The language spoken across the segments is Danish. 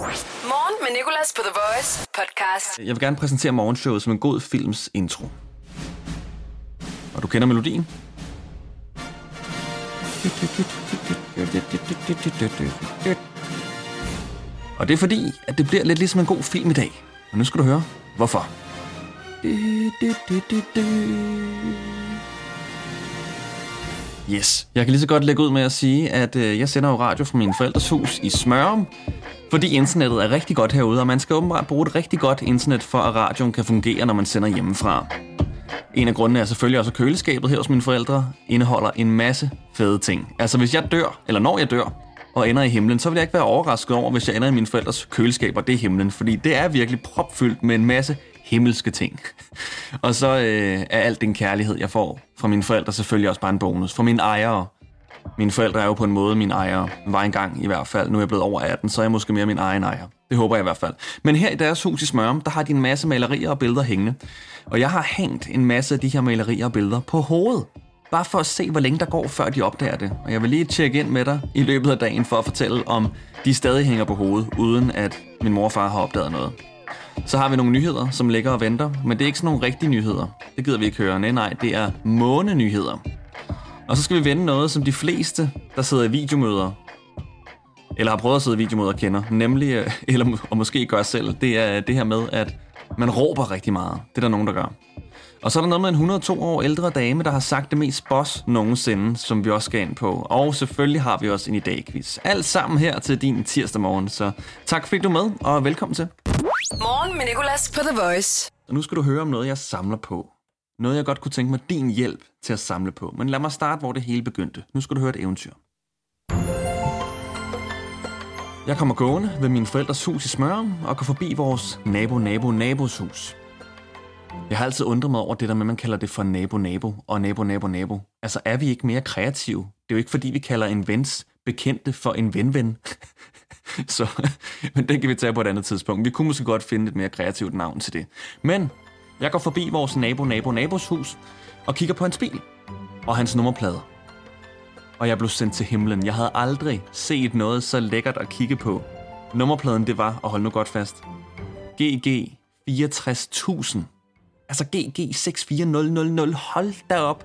Morgen med Nicholas på The Voice podcast. Jeg vil gerne præsentere morgenshowet som en god films intro. Og du kender melodien? Og det er fordi, at det bliver lidt ligesom en god film i dag. Og nu skal du høre, hvorfor. Yes, jeg kan lige så godt lægge ud med at sige, at jeg sender jo radio fra mine forældres hus i Smørum, fordi internettet er rigtig godt herude, og man skal åbenbart bruge et rigtig godt internet, for at radioen kan fungere, når man sender hjemmefra. En af grundene er selvfølgelig også, at køleskabet her hos mine forældre indeholder en masse fede ting. Altså hvis jeg dør, eller når jeg dør, og ender i himlen, så vil jeg ikke være overrasket over, hvis jeg ender i mine forældres køleskab, og det er himlen, fordi det er virkelig propfyldt med en masse himmelske ting. Og så er alt den kærlighed, jeg får fra mine forældre, selvfølgelig også bare en bonus. For mine ejere. Mine forældre er jo på en måde mine ejere. Var engang i hvert fald. Nu er jeg blevet over 18, så er jeg måske mere min egen ejer. Det håber jeg i hvert fald. Men her i deres hus i Smørum, der har de en masse malerier og billeder hængende. Og jeg har hængt en masse af de her malerier og billeder på hovedet. Bare for at se, hvor længe der går, før de opdager det. Og jeg vil lige tjekke ind med dig i løbet af dagen, for at fortælle, om de stadig hænger på hovedet, uden at min mor og far har opdaget noget. Så har vi nogle nyheder, som ligger og venter, men det er ikke sådan nogle rigtige nyheder. Det gider vi ikke høre. Nej, det er månenyheder. Og så skal vi vende noget, som de fleste, der sidder i videomøder, eller har prøvet at sidde i videomøder, kender. Nemlig, eller og måske gør selv, det er det her med, at man råber rigtig meget. Det er der nogen, der gør. Og så er der noget med en 102 år ældre dame, der har sagt det mest boss nogensinde, som vi også skal ind på. Og selvfølgelig har vi også en i dag-quiz. Alt sammen her til din tirsdag morgen. Så tak fordi du er med, og velkommen til. Morgen med Nicholas på The Voice. Og nu skal du høre om noget, jeg samler på. Noget, jeg godt kunne tænke mig din hjælp til at samle på. Men lad mig starte, hvor det hele begyndte. Nu skal du høre et eventyr. Jeg kommer gående ved mine forældres hus i Smørum og går forbi vores nabos hus. Jeg har altid undret mig over det der med, man kalder det for nabo og nabo. Altså, er vi ikke mere kreative? Det er jo ikke, fordi vi kalder en vens bekendte for en ven. Så, men det kan vi tage på et andet tidspunkt. Vi kunne måske godt finde et mere kreativt navn til det. Men jeg går forbi vores nabos hus og kigger på hans bil og hans nummerplade. Og jeg blev sendt til himlen. Jeg havde aldrig set noget så lækkert at kigge på. Nummerpladen, det var, og hold nu godt fast, GG 64.000. Altså GG 64000. Hold da op.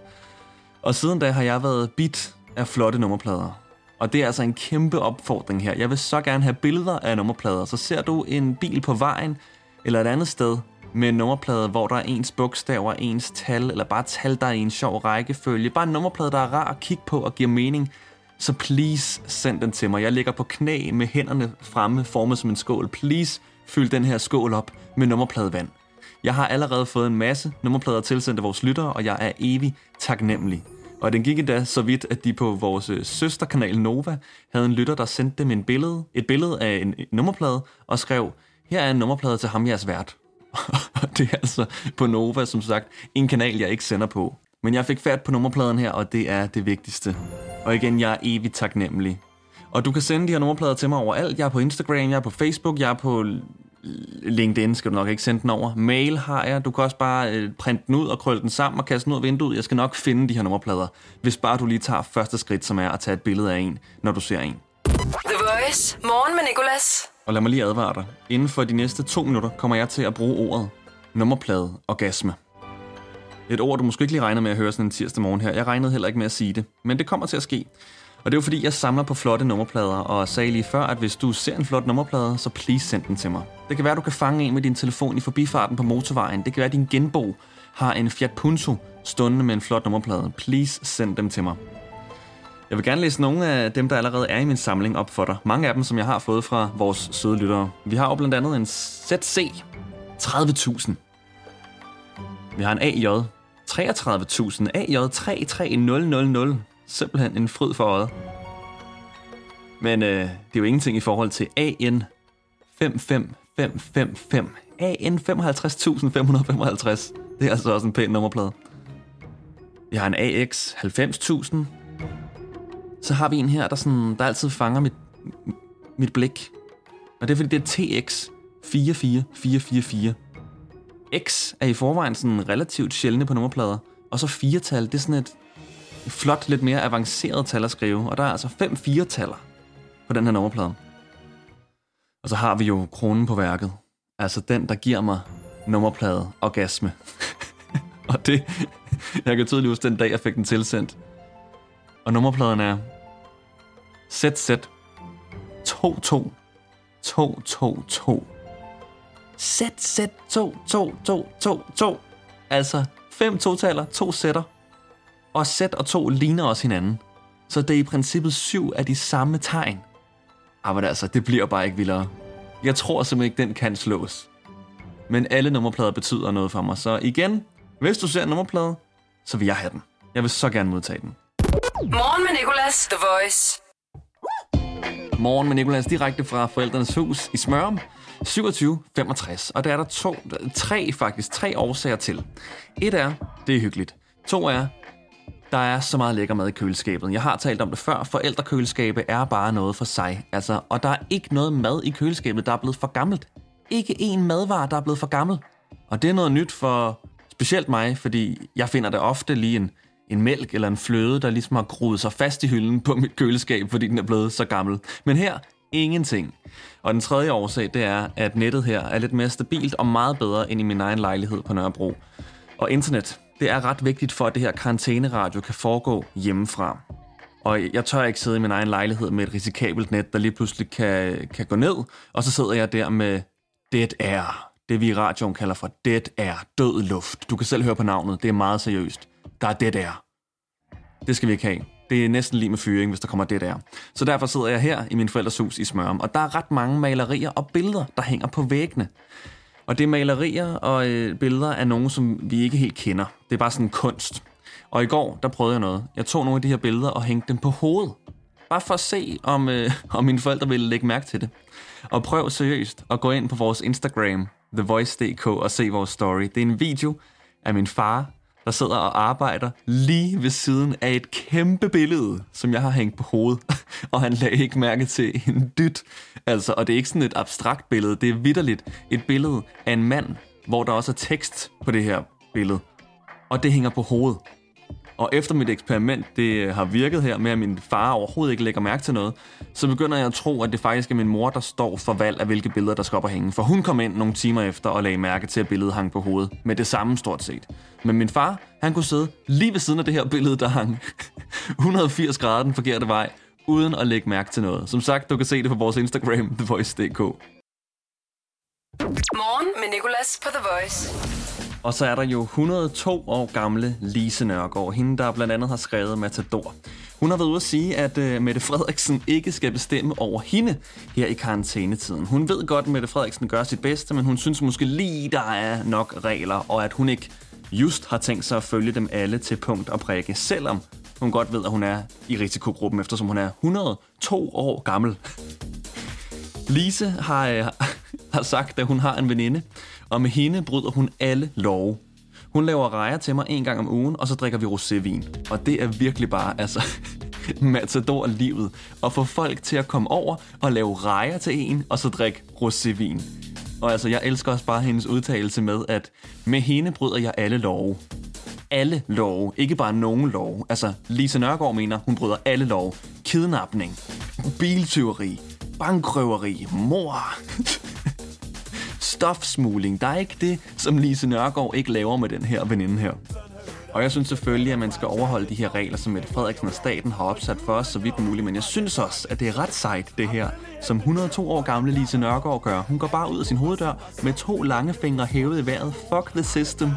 Og siden da har jeg været bit af flotte nummerplader. Og det er altså en kæmpe opfordring her. Jeg vil så gerne have billeder af nummerplader. Så ser du en bil på vejen eller et andet sted med en nummerplade, hvor der er ens bogstaver, ens tal, eller bare tal, der er i en sjov rækkefølge. Bare en nummerplade, der er rar at kigge på og giver mening. Så please send den til mig. Jeg ligger på knæ med hænderne fremme, formet som en skål. Please fyld den her skål op med nummerpladevand. Jeg har allerede fået en masse nummerplader tilsendt af vores lyttere, og jeg er evig taknemmelig. Og den gik endda så vidt, at de på vores søsterkanal Nova havde en lytter, der sendte dem et billede af en nummerplade og skrev, her er en nummerplade til ham, jeres vært. Og det er altså på Nova, som sagt, en kanal, jeg ikke sender på. Men jeg fik fat på nummerpladen her, og det er det vigtigste. Og igen, jeg er evig taknemmelig. Og du kan sende de her nummerplader til mig overalt. Jeg er på Instagram, jeg er på Facebook, jeg er på LinkedIn, skal du nok ikke sende den over. Mail har jeg. Du kan også bare printe den ud og krølle den sammen og kaste den ud af vinduet. Jeg skal nok finde de her nummerplader, hvis bare du lige tager første skridt, som er at tage et billede af en, når du ser en. The Voice. Morgen med Nicholas. Og lad mig lige advare dig. Inden for de næste 2 minutter kommer jeg til at bruge ordet nummerplade orgasme. Et ord, du måske ikke lige regnede med at høre sådan en tirsdag morgen her. Jeg regnede heller ikke med at sige det, men det kommer til at ske. Og det er jo fordi, jeg samler på flotte nummerplader, og sagde lige før, at hvis du ser en flot nummerplade, så please send den til mig. Det kan være, du kan fange en med din telefon i forbifarten på motorvejen. Det kan være, at din genbo har en Fiat Punto stående med en flot nummerplade. Please send dem til mig. Jeg vil gerne læse nogle af dem, der allerede er i min samling op for dig. Mange af dem, som jeg har fået fra vores søde lyttere. Vi har jo blandt andet en ZC 30.000. Vi har en AJ 33.000. AJ 33000. Simpelthen en fryd for øjet. Men det er jo ingenting i forhold til AN 55555. AN 55.555. Det er altså også en pæn nummerplade. Vi har en AX 90.000. Så har vi en her, der altid fanger mit blik. Og det er fordi, det er TX 44444. X er i forvejen sådan relativt sjældne på nummerplader. Og så 4-tal, det er sådan et flot, lidt mere avanceret tal at skrive, og der er altså 5 4-taller på den her nummerplade. Og så har vi jo kronen på værket. Altså den, der giver mig nummerplade orgasme. Og det, jeg kan tydeligt huske den dag, jeg fik den tilsendt. Og nummerpladen er ZZ 22222. ZZ 22222. Altså 5 totaler, 2 sætter. Og Z og 2 ligner også hinanden. Så det er i princippet 7 af de samme tegn. Men altså, det bliver bare ikke vildere. Jeg tror simpelthen ikke, den kan slås. Men alle nummerplader betyder noget for mig. Så igen, hvis du ser en nummerplade, så vil jeg have den. Jeg vil så gerne modtage den. Morgen med Nicholas, The Voice. Morgen med Nicholas, direkte fra Forældrenes Hus i Smørum, 2765. Og der er der tre årsager til. Et er, det er hyggeligt. To er, der er så meget lækker mad i køleskabet. Jeg har talt om det før. Forældrekøleskabet er bare noget for sig. Altså, og der er ikke noget mad i køleskabet, der er blevet for gammelt. Ikke én madvare, der er blevet for gammel. Og det er noget nyt for specielt mig, fordi jeg finder det ofte lige en mælk eller en fløde, der ligesom har groet sig fast i hylden på mit køleskab, fordi den er blevet så gammel. Men her, ingenting. Og den tredje årsag, det er, at nettet her er lidt mere stabilt og meget bedre end i min egen lejlighed på Nørrebro. Og internet, det er ret vigtigt for, at det her karantæneradio kan foregå hjemmefra. Og jeg tør ikke sidde i min egen lejlighed med et risikabelt net, der lige pludselig kan gå ned, og så sidder jeg der med dead air. Det vi i radioen kalder for dead air, død luft. Du kan selv høre på navnet, det er meget seriøst. Der er dead air. Det skal vi ikke have. Det er næsten lige med fyring, hvis der kommer dead air. Så derfor sidder jeg her i min forældres hus i Smørum, og der er ret mange malerier og billeder, der hænger på væggene. Og det er malerier og billeder af nogen, som vi ikke helt kender. Det er bare sådan kunst. Og i går, der prøvede jeg noget. Jeg tog nogle af de her billeder og hængte dem på hovedet. Bare for at se, om mine forældre ville lægge mærke til det. Og prøv seriøst at gå ind på vores Instagram, thevoice.dk, og se vores story. Det er en video af min far, der sidder og arbejder lige ved siden af et kæmpe billede, som jeg har hængt på hovedet. Og han lagde ikke mærke til en dyt. Altså, og det er ikke sådan et abstrakt billede, det er vitterligt et billede af en mand, hvor der også er tekst på det her billede. Og det hænger på hovedet. Og efter mit eksperiment, det har virket her med, at min far overhovedet ikke lægger mærke til noget, så begynder jeg at tro, at det faktisk er min mor, der står for valg af, hvilke billeder, der skal op og hænge. For hun kom ind nogle timer efter og lagde mærke til, at billedet hang på hovedet. Med det samme stort set. Men min far, han kunne sidde lige ved siden af det her billede, der hang 180 grader den forkerte vej, uden at lægge mærke til noget. Som sagt, du kan se det på vores Instagram, thevoice.dk. Morgen med Nicholas på The Voice. Og så er der jo 102 år gamle Lise Nørgaard, hende der blandt andet har skrevet Matador. Hun har været ude at sige, at Mette Frederiksen ikke skal bestemme over hende her i karantænetiden. Hun ved godt, at Mette Frederiksen gør sit bedste, men hun synes måske lige, der er nok regler, og at hun ikke just har tænkt sig at følge dem alle til punkt og prikke, selvom hun godt ved, at hun er i risikogruppen, eftersom hun er 102 år gammel. Lise har sagt, at hun har en veninde, og med hende bryder hun alle love. Hun laver rejer til mig en gang om ugen, og så drikker vi rosévin. Og det er virkelig bare, altså, matador-livet. At få folk til at komme over og lave rejer til en, og så drikke rosévin. Og altså, jeg elsker også bare hendes udtalelse med, at med hende bryder jeg alle love. Alle love, ikke bare nogen love. Altså, Lise Nørgaard mener, hun bryder alle love. Kidnapning, biltyveri, bankrøveri, mor... Stofsmugling, der er ikke det, som Lise Nørgaard ikke laver med den her veninde her. Og jeg synes selvfølgelig, at man skal overholde de her regler, som Mette Frederiksen og staten har opsat for os så vidt muligt, men jeg synes også, at det er ret sejt, det her, som 102 år gamle Lise Nørgaard gør. Hun går bare ud af sin hoveddør med 2 lange fingre hævet i vejret. Fuck the system.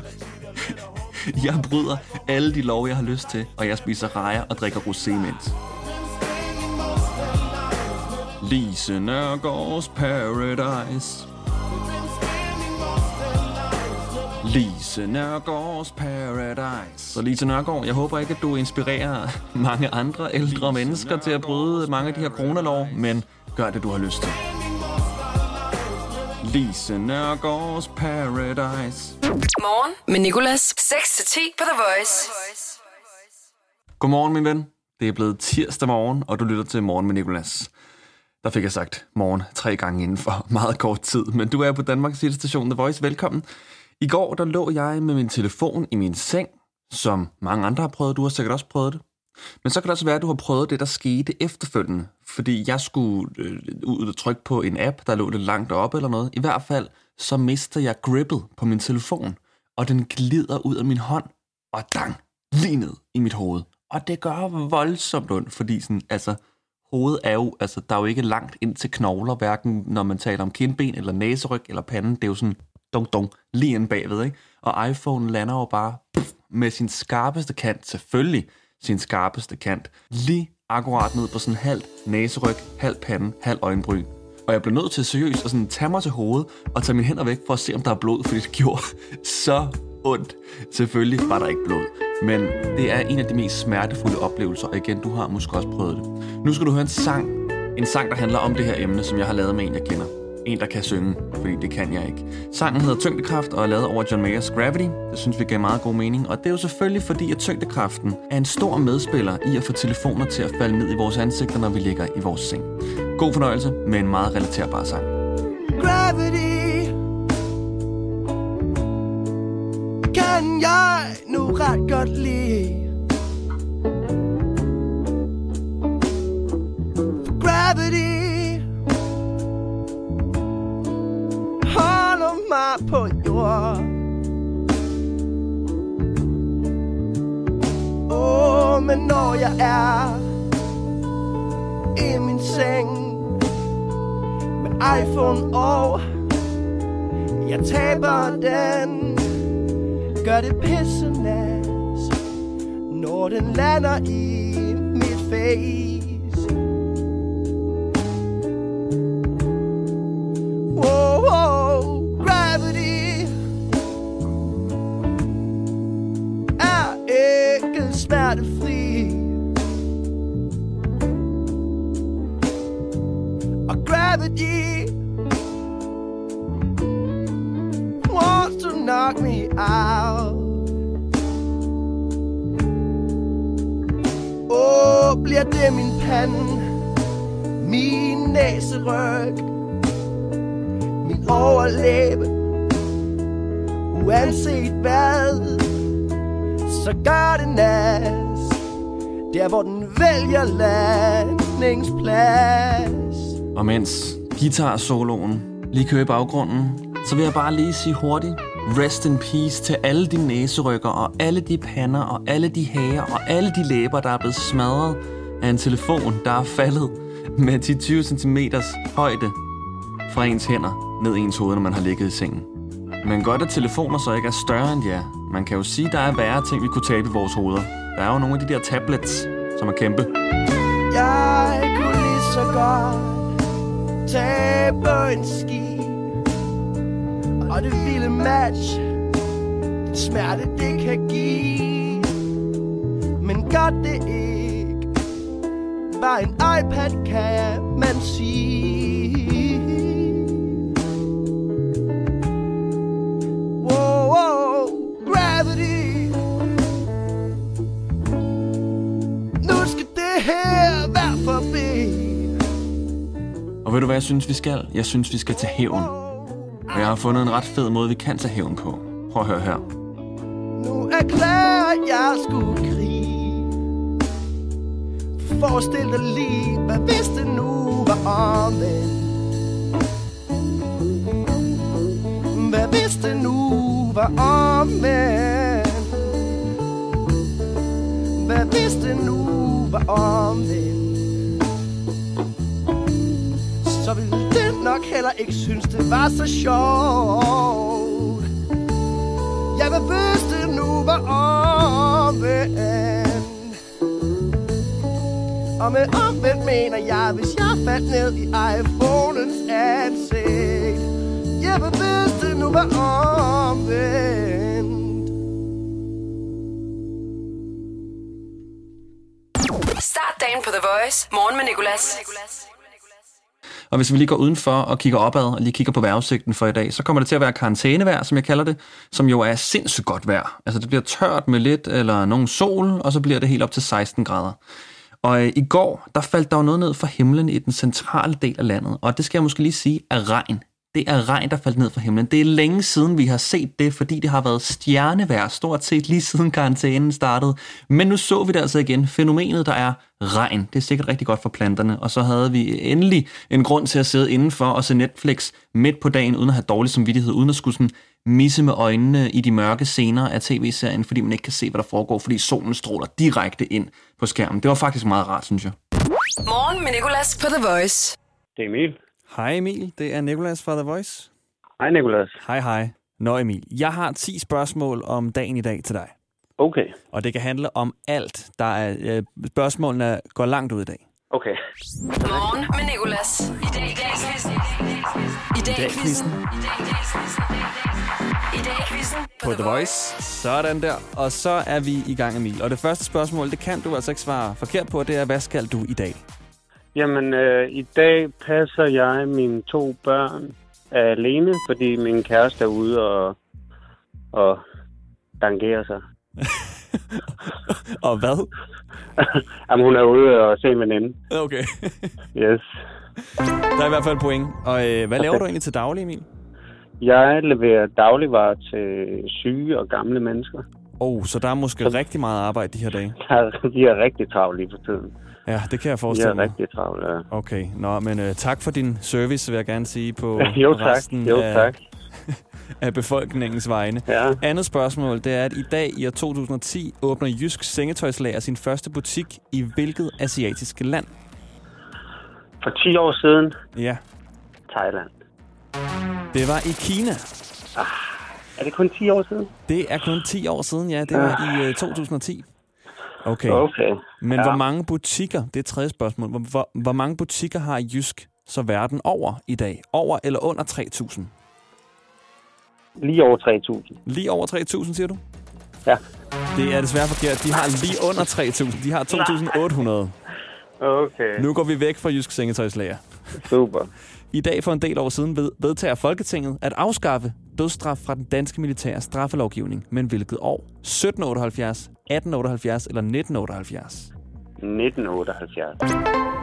Jeg bryder alle de love, jeg har lyst til, og jeg spiser rejer og drikker rosé imens. Lise Nørgaards Paradise. Lise Nørgaards Paradise. Så Lise Nørgaard, jeg håber ikke, at du inspirerer mange andre ældre mennesker til at bryde mange af de her coronalov, men gør det, du har lyst til. Lise Nørgaards Paradise. Morgen med Nicholas. 6-10 på The Voice. Godmorgen, min ven. Det er blevet tirsdag morgen, og du lytter til Morgen med Nicholas. Der fik jeg sagt morgen 3 gange inden for meget kort tid, men du er på Danmarks station The Voice. Velkommen. I går, der lå jeg med min telefon i min seng, som mange andre har prøvet. Du har sikkert også prøvet det. Men så kan det også være, at du har prøvet det, der skete efterfølgende. Fordi jeg skulle ud og trykke på en app, der lå lidt langt oppe eller noget. I hvert fald, så mister jeg grippet på min telefon, og den glider ud af min hånd, og dang, lige ned i mit hoved. Og det gør voldsomt ondt, fordi sådan, altså, hovedet er jo, altså, der er jo ikke langt ind til knogler, hverken når man taler om kindben, eller næseryg, eller panden. Det er jo sådan, dong, dong, lige inde bagved, ikke? Og iPhone lander jo bare med sin skarpeste kant, selvfølgelig sin skarpeste kant, lige akkurat ned på sådan halvt næseryg, halv pande, halv øjenbryn. Og jeg blev nødt til seriøst at sådan tage mig til hovedet og tage mine hænder væk for at se, om der er blod, fordi det gjorde så ondt. Selvfølgelig var der ikke blod, men det er en af de mest smertefulde oplevelser, og igen, du har måske også prøvet det. Nu skal du høre en sang. En sang, der handler om det her emne, som jeg har lavet med en, jeg kender. En, der kan synge, fordi det kan jeg ikke. Sangen hedder Tyngdekraft og er lavet over John Mayers Gravity. Det synes vi gav meget god mening. Og det er jo selvfølgelig fordi, at tyngdekraften er en stor medspiller i at få telefoner til at falde ned i vores ansigter, når vi ligger i vores seng. God fornøjelse med en meget relaterbar sang. Gravity. Kan jeg nu ret godt lide? Gravity. På jord. Men når jeg er i min seng med iPhone og jeg taber den, gør det pissenas, når den lander i mit face. Smertefri. Og gravity wants to knock me out. Bliver det min pande, min næseryg, min overlæbe, uanset hvad, så gør det nas, der hvor den vælger landingsplads. Og mens guitar-soloen lige kører i baggrunden, så vil jeg bare lige sige hurtigt, rest in peace til alle de næserykker og alle de pander og alle de hager og alle de læber, der er blevet smadret af en telefon, der er faldet med 10-20 cm højde fra ens hænder ned i ens hoved, når man har ligget i sengen. Men godt, at telefoner så ikke er større end jer. Man kan jo sige, at der er værre ting, vi kunne tabe i vores hoveder. Der er jo nogle af de der tablets, som er kæmpe. Jeg kunne lige så godt tabe en ski, og det vilde match, den smerte, det kan give. Men godt det ikke var en iPad, kan man sige. Og ved du, hvad jeg synes, vi skal? Jeg synes, vi skal tage hævn. Og jeg har fundet en ret fed måde, vi kan tage hævn på. Prøv at høre her. Nu erklærer jeg skulle krige. Forestil dig lige, hvad hvis det nu var omvendt? Hvad hvis det nu var omvendt? Hvad hvis det nu var omvendt? Så ville den nok heller ikke synes, det var så sjovt. Jeg vil vidste nu var omvendt. Og med omvendt mener jeg, hvis jeg faldt ned i iPhone'ens ansigt. Jeg vil vidste nu var omvendt. Start dagen på The Voice. Morgen med Nicholas. Og hvis vi lige går udenfor og kigger opad og lige kigger på vejrudsigten for i dag, så kommer det til at være karantænevejr, som jeg kalder det, som jo er sindssygt godt vejr. Altså det bliver tørt med lidt eller nogen sol, og så bliver det helt op til 16 grader. Og i går, der faldt der jo noget ned fra himlen i den centrale del af landet, og det skal jeg måske lige sige, er regn. Det er regn, der faldt ned fra himlen. Det er længe siden, vi har set det, fordi det har været stjernevejr stort set lige siden karantænen startede. Men nu så vi det altså igen. Fænomenet, der er regn. Det er sikkert rigtig godt for planterne. Og så havde vi endelig en grund til at sidde indenfor og se Netflix midt på dagen, uden at have dårlig samvittighed, uden at skulle sådan misse med øjnene i de mørke scener af tv-serien, fordi man ikke kan se, hvad der foregår, fordi solen stråler direkte ind på skærmen. Det var faktisk meget rart, synes jeg. Morgen med Nicholas på The Voice. Det er Emil. Hej Emil, det er Nicholas fra The Voice. Hej Nicholas. Hej. Nå Emil, jeg har 10 spørgsmål om dagen i dag til dig. Okay. Og det kan handle om alt, der er spørgsmålene går langt ud i dag. Okay. Morgen med Nicholas. I dag quizzen. På The Voice. Sådan der. Og så er vi i gang, Emil. Og det første spørgsmål, det kan du altså ikke svare forkert på, det er, hvad skal du i dag? Jamen, i dag passer jeg mine 2 børn alene, fordi min kæreste er ude og dangerer sig. Og hvad? Jamen, hun er ude og se en veninde. Okay. Yes. Der er i hvert fald point. Og hvad laver du egentlig til daglig, Emil? Jeg leverer dagligvarer til syge og gamle mennesker. Så der er måske rigtig meget arbejde de her dage? De er rigtig travle lige for tiden. Ja, det kan jeg forestille mig. Jeg er rigtig travlt, ja. Okay, men tak for din service, vil jeg gerne sige, på resten af befolkningens vegne. Ja. Andet spørgsmål, det er, at i dag i år 2010 åbner Jysk Sengetøjslager sin første butik i hvilket asiatiske land? For 10 år siden? Ja. Thailand. Det var i Kina. Er det kun 10 år siden? Det er kun 10 år siden, ja. Det var i 2010. Okay. Men hvor mange butikker, det er tredje spørgsmål, hvor mange butikker har Jysk så verden over i dag? Over eller under 3.000? Lige over 3.000. Lige over 3.000, siger du? Ja. Det er desværre forkert. De har lige under 3.000. De har 2.800. Okay. Nu går vi væk fra Jysk Sengetøjslager. Super. I dag for en del år siden vedtager Folketinget at afskaffe dødsstraf fra den danske militære straffelovgivning. Men hvilket år? 1778, 1878 eller 1978? 1978.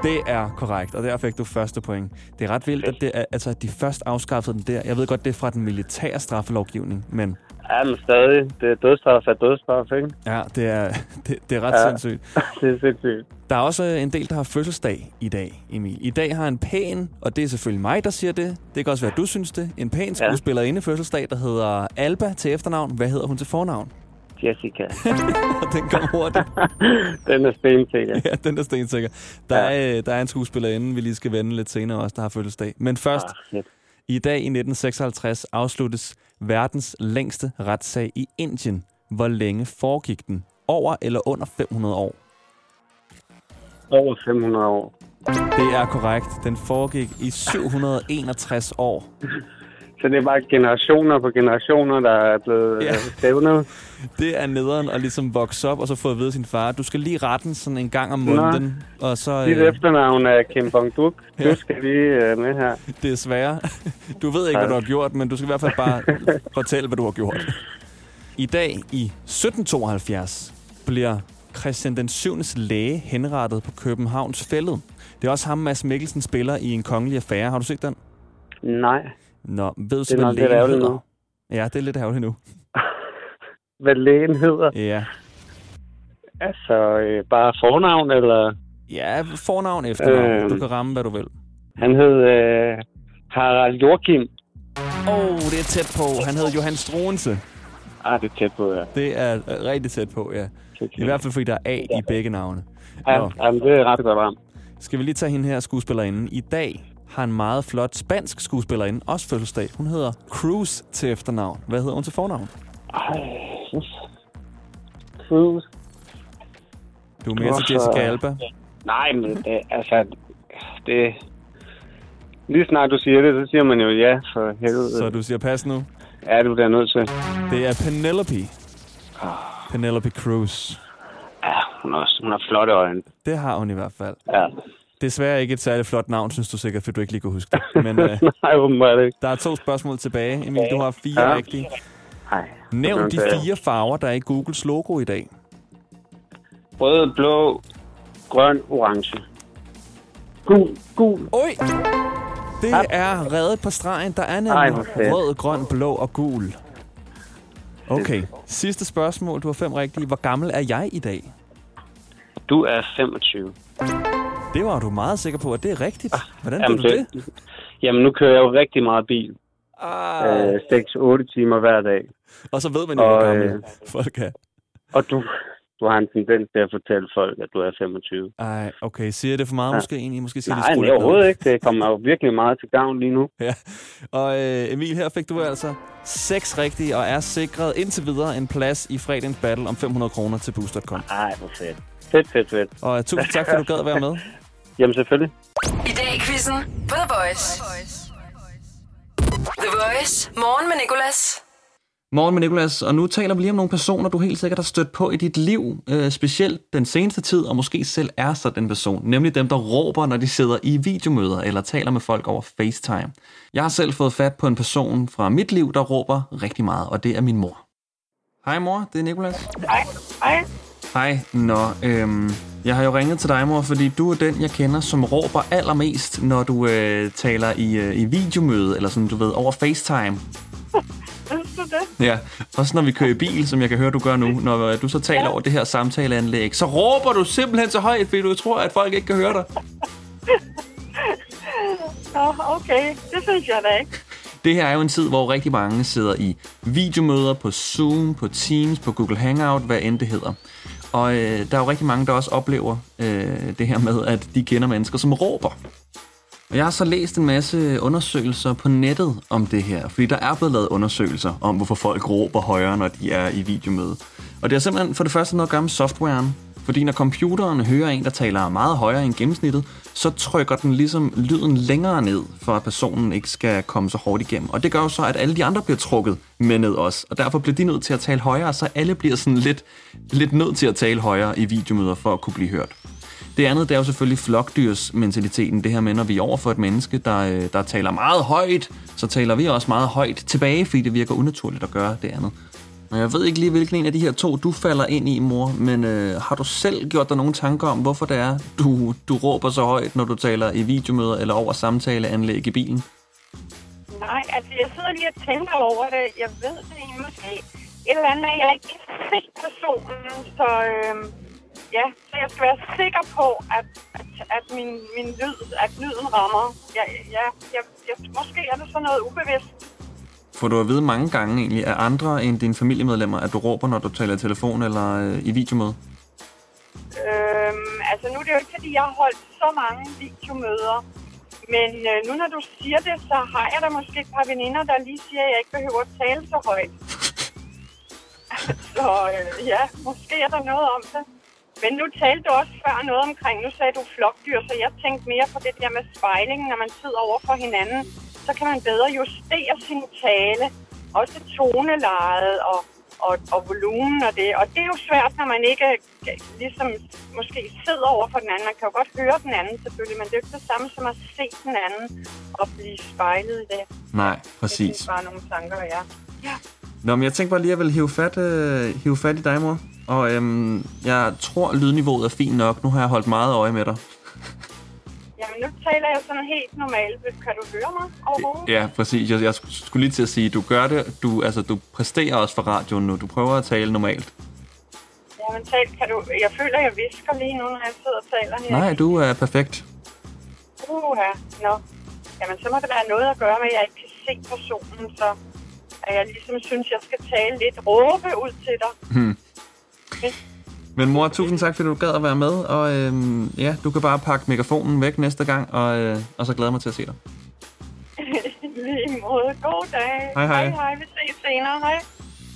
Det er korrekt, og der fik du første point. Det er ret vildt, at at de først afskaffede den der. Jeg ved godt, det er fra den militære straffelovgivning, men... Ja, men stadig. Det er dødsstraf af dødsstraf, ikke? Ja, det er ret sindssygt. Det er sindssygt. Der er også en del, der har fødselsdag i dag, Emil. I dag har en pæn, og det er selvfølgelig mig, der siger det. Det kan også være, du synes det. En pæn skuespillerinde fødselsdag, der hedder Alba til efternavn. Hvad hedder hun til fornavn? Jessica. Den kom hurtigt. Den er stensikker. Ja, den er stensikker. Der er en skuespillerinde, vi lige skal vende lidt senere også, der har fødselsdag. Men først, i dag i 1956 afsluttes verdens længste retssag i Indien. Hvor længe foregik den? Over eller under 500 år? Over 500 år. Det er korrekt. Den foregik i 761 år. Så det er bare generationer på generationer, der er blevet stævnet. Det er nederen at ligesom vokse op og så få at vide sin far, du skal lige retten sådan en gang om måneden. Og så, dit efternavn er Kim Bong-duk. Ja. Du skal lige med her. Desværre. Du ved ikke, hvad du har gjort, men du skal i hvert fald bare fortælle, hvad du har gjort. I dag i 1772 bliver Christian den 7.s læge henrettet på Københavns Fælled. Det er også ham, Mads Mikkelsen spiller i En Kongelig Affære. Har du set den? Nej. Nå, ved du, hvad lægen hedder nu? Ja, det er lidt ærgerligt nu. Hvad lægen hedder? Ja. Altså, bare fornavn, eller? Ja, fornavn efternavn. Du kan ramme, hvad du vil. Han hed Harald Jorkim. Det er tæt på. Han hed Johan Struensee. Det er tæt på, ja. Det er rigtig tæt på, ja. I hvert fald, fordi der er A i begge navne. Ja, det er ret godt varmt. Skal vi lige tage hende her skuespillerinde i dag? Har en meget flot spansk skuespillerinde, også fødselsdag. Hun hedder Cruise til efternavn. Hvad hedder hun til fornavn? Cruise. Du er mere til Jessica Alba. Nej, men det... Lige snart du siger det, så siger man jo ja for helvede. Så du siger pas nu? Ja, du bliver nødt til. Det er Penelope. Penelope Cruise. Ja, hun har flotte øjne. Det har hun i hvert fald. Ja. Desværre ikke et særligt flot navn, synes du sikkert, for du ikke lige kan huske det. Men nej, der er 2 spørgsmål tilbage. Emil, du har 4 rigtige. Nævn de 4 farver, der er i Googles logo i dag. Rød, blå, grøn, orange. Gul. Oj! Det er reddet på stregen. Der er nemlig rød, grøn, blå og gul. Okay. Sidste spørgsmål. Du har 5 rigtige. Hvor gammel er jeg i dag? Du er 25. Det var du meget sikker på, at det er rigtigt. Hvordan blev du det? Jamen, nu kører jeg jo rigtig meget bil. 6-8 timer hver dag. Og så ved man jo, hvor gammel folk er. Og du har en tendens til at fortælle folk, at du er 25. Ej, okay. Siger det for meget måske egentlig? Måske siger nej, det overhovedet ikke. Det kommer jo virkelig meget til gavn lige nu. Ja. Og Emil, her fik du altså 6 rigtige og er sikret indtil videre en plads i Fredens battle om 500 kroner til Boost.com. Ej, hvor fedt. Fedt. Og tusind tak, for du gad at være med. Jamen, selvfølgelig. I dag i quizzen på The Voice. The Voice. Morgen med Nicholas. Morgen med Nicholas, og nu taler vi lige om nogle personer, du helt sikkert har stødt på i dit liv, specielt den seneste tid, og måske selv er så den person, nemlig dem, der råber, når de sidder i videomøder eller taler med folk over FaceTime. Jeg har selv fået fat på en person fra mit liv, der råber rigtig meget, og det er min mor. Hej mor, det er Nicholas. Hej. Hej, jeg har jo ringet til dig, mor, fordi du er den, jeg kender, som råber allermest, når du taler i videomøde, eller sådan, du ved, over FaceTime. Synes du det? Ja, også når vi kører i bil, som jeg kan høre, du gør nu, når du så taler over det her samtaleanlæg, så råber du simpelthen så højt, fordi du tror, at folk ikke kan høre dig. Nå, okay, det synes jeg da ikke. Det her er jo en tid, hvor rigtig mange sidder i videomøder på Zoom, på Teams, på Google Hangout, hvad end det hedder. Og der er jo rigtig mange, der også oplever det her med, at de kender mennesker, som råber. Og jeg har så læst en masse undersøgelser på nettet om det her, fordi der er blevet lavet undersøgelser om, hvorfor folk råber højere, når de er i videomøde. Og det er simpelthen for det første noget at gøre med softwaren, fordi når computeren hører en, der taler meget højere end gennemsnittet, så trykker den ligesom lyden længere ned, for at personen ikke skal komme så hårdt igennem. Og det gør jo så, at alle de andre bliver trukket med ned også, og derfor bliver de nødt til at tale højere, så alle bliver sådan lidt nødt til at tale højere i videomøder for at kunne blive hørt. Det andet, det er jo selvfølgelig flokdyrsmentaliteten, det her med, når vi er over for et menneske, der taler meget højt, så taler vi også meget højt tilbage, fordi det virker unaturligt at gøre det andet. Og jeg ved ikke lige, hvilken en af de her to, du falder ind i, mor, men har du selv gjort dig nogle tanker om, hvorfor det er, du råber så højt, når du taler i videomøder eller over samtaleanlæg i bilen? Nej, altså jeg sidder lige og tænker over det. Jeg ved det måske et eller andet, at jeg ikke kan se personen, så så jeg skal være sikker på, at lyden rammer. Måske er det sådan noget ubevidst. Får du at vide mange gange egentlig af andre end dine familiemedlemmer, at du råber, når du taler i telefon eller i videomøde? Nu er det jo ikke, fordi jeg har holdt så mange videomøder. Men nu når du siger det, så har jeg da måske et par veninder, der lige siger, at jeg ikke behøver at tale så højt. Måske er der noget om det. Men nu talte du også før noget omkring, nu sagde du flokdyr, så jeg tænkte mere på det der med spejlingen, når man sidder over for hinanden. Så kan man bedre justere sin tale, også tonelejet og volumen og det. Og det er jo svært, når man ikke ligesom måske sidder over for den anden. Man kan jo godt høre den anden selvfølgelig, men det er jo ikke det samme som at se den anden og blive spejlet i det. Nej, præcis. Det er bare nogle tanker, ja. Nå, men jeg tænkte bare lige, at jeg ville hive fat i dig, mor. Og jeg tror, lydniveauet er fint nok. Nu har jeg holdt meget øje med dig. Jamen, nu taler jeg sådan helt normalt. Kan du høre mig overhovedet? Ja, præcis. Jeg skulle lige til at sige, at du gør det. Du præsterer også for radioen nu. Du prøver at tale normalt. Jamen, jeg føler, at jeg visker lige nu, når jeg sidder og taler her. Nej, du er perfekt. Nå. Jamen, så må det være noget at gøre med, at jeg ikke kan se personen, så at jeg ligesom synes, jeg skal tale lidt råbe ud til dig. Okay. Men mor, tusind tak, fordi du gad at være med, og du kan bare pakke megafonen væk næste gang, og så glæder jeg mig til at se dig. Lige måde. God dag. Hej. Vi ses senere. Hej.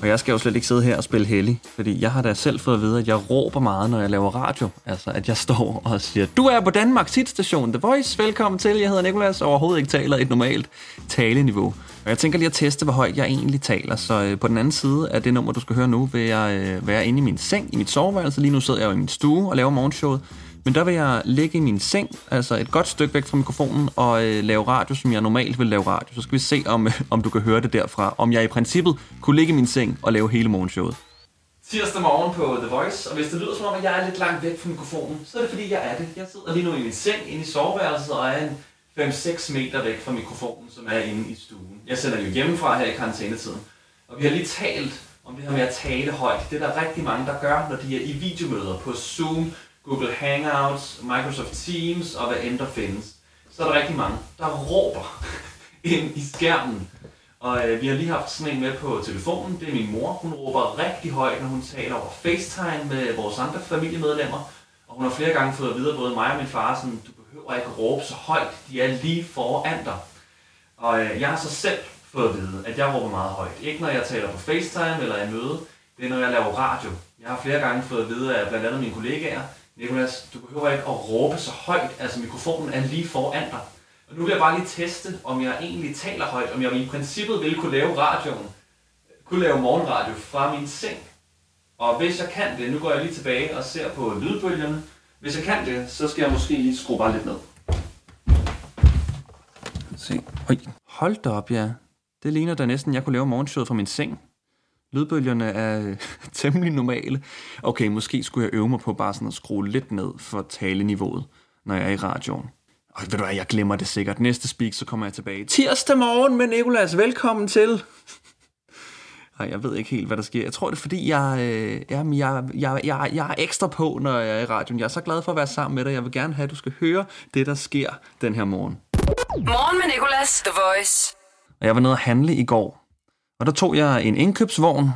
Og jeg skal jo slet ikke sidde her og spille hellig, fordi jeg har da selv fået at vide, at jeg råber meget, når jeg laver radio. Altså, at jeg står og siger, du er på Danmarks hitstation, The Voice, velkommen til, jeg hedder Nicholas, og overhovedet ikke taler et normalt taleniveau. Og jeg tænker lige at teste, hvor højt jeg egentlig taler, så på den anden side af det nummer, du skal høre nu, vil jeg være inde i min seng, i mit soveværelse. Lige nu sidder jeg jo i min stue og laver morgenshowet, men der vil jeg ligge i min seng, altså et godt stykke væk fra mikrofonen, og lave radio, som jeg normalt vil lave radio. Så skal vi se, om du kan høre det derfra. Om jeg i princippet kunne ligge i min seng og lave hele morgenshowet. Tirsdag morgen på The Voice, og hvis det lyder som om, at jeg er lidt langt væk fra mikrofonen, så er det fordi, jeg er det. Jeg sidder lige nu i min seng inde i soveværelset og er en 5-6 meter væk fra mikrofonen, som er inde i stuen. Jeg sender jo hjemmefra her i karantænetiden. Og vi har lige talt om det her med at tale højt. Det er der rigtig mange, der gør, når de er i videomøder på Zoom, Google Hangouts, Microsoft Teams og hvad end der findes. Så er der rigtig mange, der råber ind i skærmen. Og vi har lige haft sådan en med på telefonen. Det er min mor. Hun råber rigtig højt, når hun taler over FaceTime med vores andre familiemedlemmer. Og hun har flere gange fået at vide, både mig og min far, sådan, du behøver ikke råbe så højt. De er lige foran dig. Og jeg har så selv fået at vide, at jeg råber meget højt. Ikke når jeg taler på FaceTime eller en møde. Det er, når jeg laver radio. Jeg har flere gange fået at vide af blandt andet mine kollegaer, Nicholas, du behøver ikke at råbe så højt, altså mikrofonen er lige foran dig. Og nu vil jeg bare lige teste, om jeg egentlig taler højt, om jeg i princippet ville kunne lave radioen, kunne lave morgenradio fra min seng. Og hvis jeg kan det, nu går jeg lige tilbage og ser på lydbølgerne. Hvis jeg kan det, så skal jeg måske lige skrue bare lidt ned. Se. Hold da op, ja. Det ligner da næsten, jeg kunne lave morgenshowet fra min seng. Lydbølgerne er temmelig normale. Okay, måske skulle jeg øve mig på bare sådan at skrue lidt ned for taleniveauet, når jeg er i radioen. Og ved du hvad, jeg glemmer det sikkert. Næste speak, så kommer jeg tilbage. Tirsdag morgen med Nicholas, velkommen til. Ej, jeg ved ikke helt, hvad der sker. Jeg tror, det er, fordi jeg er ekstra på, når jeg er i radioen. Jeg er så glad for at være sammen med dig. Jeg vil gerne have, at du skal høre det, der sker den her morgen. Morgen med Nicholas, The Voice. Og jeg var nede at handle i går. Og der tog jeg en indkøbsvogn.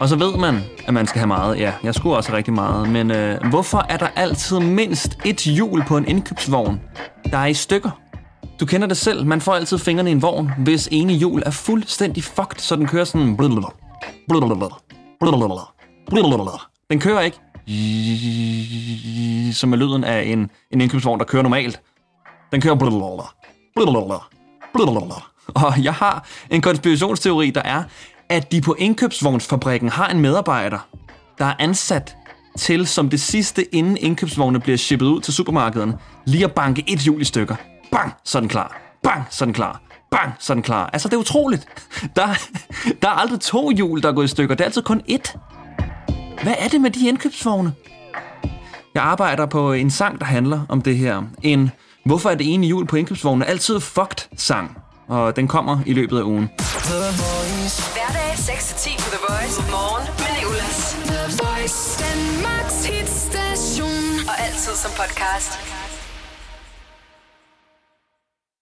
Og så ved man, at man skal have meget. Ja, jeg skulle også rigtig meget. Men hvorfor er der altid mindst et hjul på en indkøbsvogn, der er i stykker? Du kender det selv. Man får altid fingrene i en vogn, hvis ene hjul er fuldstændig fucked, så den kører sådan... Den kører ikke. Som er lyden af en indkøbsvogn, der kører normalt. Den kører... Og jeg har en konspirationsteori, der er, at de på indkøbsvognsfabrikken har en medarbejder, der er ansat til, som det sidste, inden indkøbsvognene bliver shippet ud til supermarkederne, lige at banke et hjul i stykker. Bang, så er den klar. Bang, så er den klar. Bang, så er den klar. Altså, det er utroligt. Der er aldrig to hjul, der er gået i stykker. Det er altid kun ét. Hvad er det med de indkøbsvogne? Jeg arbejder på en sang, der handler om det her. En hvorfor er det ene hjul på indkøbsvognen altid fucked sang. Og den kommer i løbet af ugen. Hverdag 6-10 på The Voice. Morgen med Nicholas. The Voice. Danmarks hitstation. Og altid som podcast.